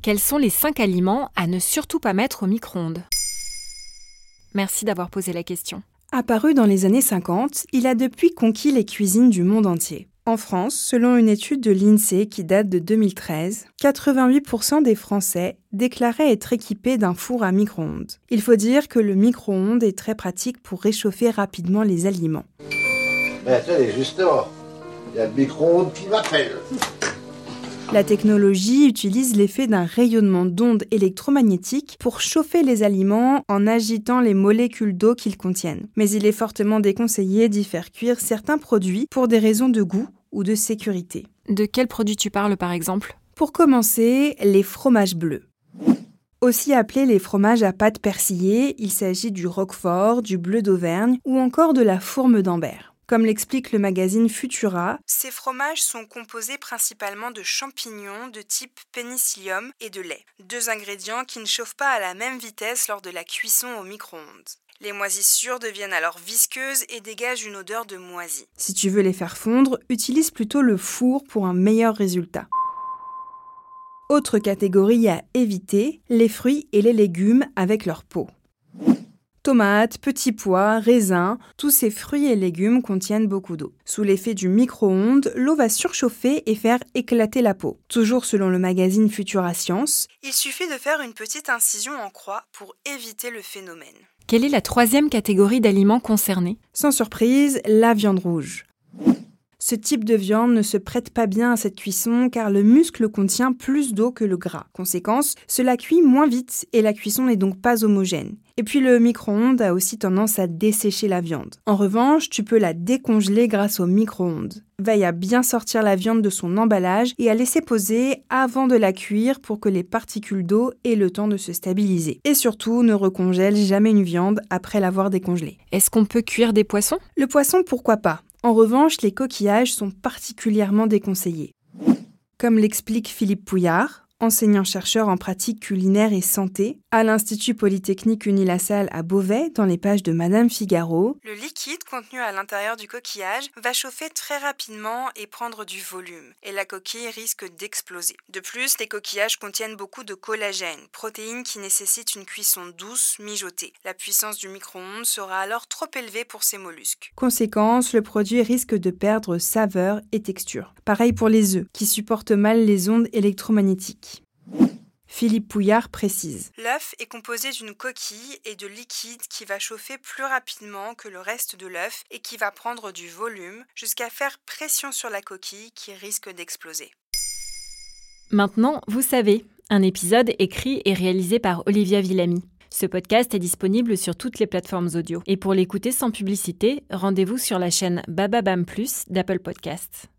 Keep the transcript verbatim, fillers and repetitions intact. Quels sont les cinq aliments à ne surtout pas mettre au micro-ondes ? Merci d'avoir posé la question. Apparu dans les années cinquante, il a depuis conquis les cuisines du monde entier. En France, selon une étude de l'INSEE qui date de deux mille treize, quatre-vingt-huit pour cent des Français déclaraient être équipés d'un four à micro-ondes. Il faut dire que le micro-ondes est très pratique pour réchauffer rapidement les aliments. Mais attendez, justement, il y a le micro-ondes qui m'appelle. La technologie utilise l'effet d'un rayonnement d'ondes électromagnétiques pour chauffer les aliments en agitant les molécules d'eau qu'ils contiennent. Mais il est fortement déconseillé d'y faire cuire certains produits pour des raisons de goût ou de sécurité. De quels produits tu parles par exemple ? Pour commencer, les fromages bleus. Aussi appelés les fromages à pâte persillée, il s'agit du Roquefort, du Bleu d'Auvergne ou encore de la Fourme d'Ambert. Comme l'explique le magazine Futura, ces fromages sont composés principalement de champignons de type Penicillium et de lait, deux ingrédients qui ne chauffent pas à la même vitesse lors de la cuisson au micro-ondes. Les moisissures deviennent alors visqueuses et dégagent une odeur de moisi. Si tu veux les faire fondre, utilise plutôt le four pour un meilleur résultat. Autre catégorie à éviter, les fruits et les légumes avec leur peau. Tomates, petits pois, raisins, tous ces fruits et légumes contiennent beaucoup d'eau. Sous l'effet du micro-ondes, l'eau va surchauffer et faire éclater la peau. Toujours selon le magazine Futura Science, il suffit de faire une petite incision en croix pour éviter le phénomène. Quelle est la troisième catégorie d'aliments concernés ? Sans surprise, la viande rouge. Ce type de viande ne se prête pas bien à cette cuisson car le muscle contient plus d'eau que le gras. Conséquence, cela cuit moins vite et la cuisson n'est donc pas homogène. Et puis le micro-ondes a aussi tendance à dessécher la viande. En revanche, tu peux la décongeler grâce au micro-ondes. Veille à bien sortir la viande de son emballage et à laisser poser avant de la cuire pour que les particules d'eau aient le temps de se stabiliser. Et surtout, ne recongèle jamais une viande après l'avoir décongelée. Est-ce qu'on peut cuire des poissons ? Le poisson, pourquoi pas ? En revanche, les coquillages sont particulièrement déconseillés. Comme l'explique Philippe Pouillard, enseignant-chercheur en pratique culinaire et santé, à l'Institut Polytechnique Unilassal à Beauvais, dans les pages de Madame Figaro, le liquide contenu à l'intérieur du coquillage va chauffer très rapidement et prendre du volume, et la coquille risque d'exploser. De plus, les coquillages contiennent beaucoup de collagène, protéine qui nécessite une cuisson douce, mijotée. La puissance du micro-ondes sera alors trop élevée pour ces mollusques. Conséquence, le produit risque de perdre saveur et texture. Pareil pour les œufs, qui supportent mal les ondes électromagnétiques. Philippe Pouillard précise. L'œuf est composé d'une coquille et de liquide qui va chauffer plus rapidement que le reste de l'œuf et qui va prendre du volume jusqu'à faire pression sur la coquille qui risque d'exploser. Maintenant, vous savez, un épisode écrit et réalisé par Olivia Villamy. Ce podcast est disponible sur toutes les plateformes audio. Et pour l'écouter sans publicité, rendez-vous sur la chaîne Bababam Plus d'Apple Podcasts.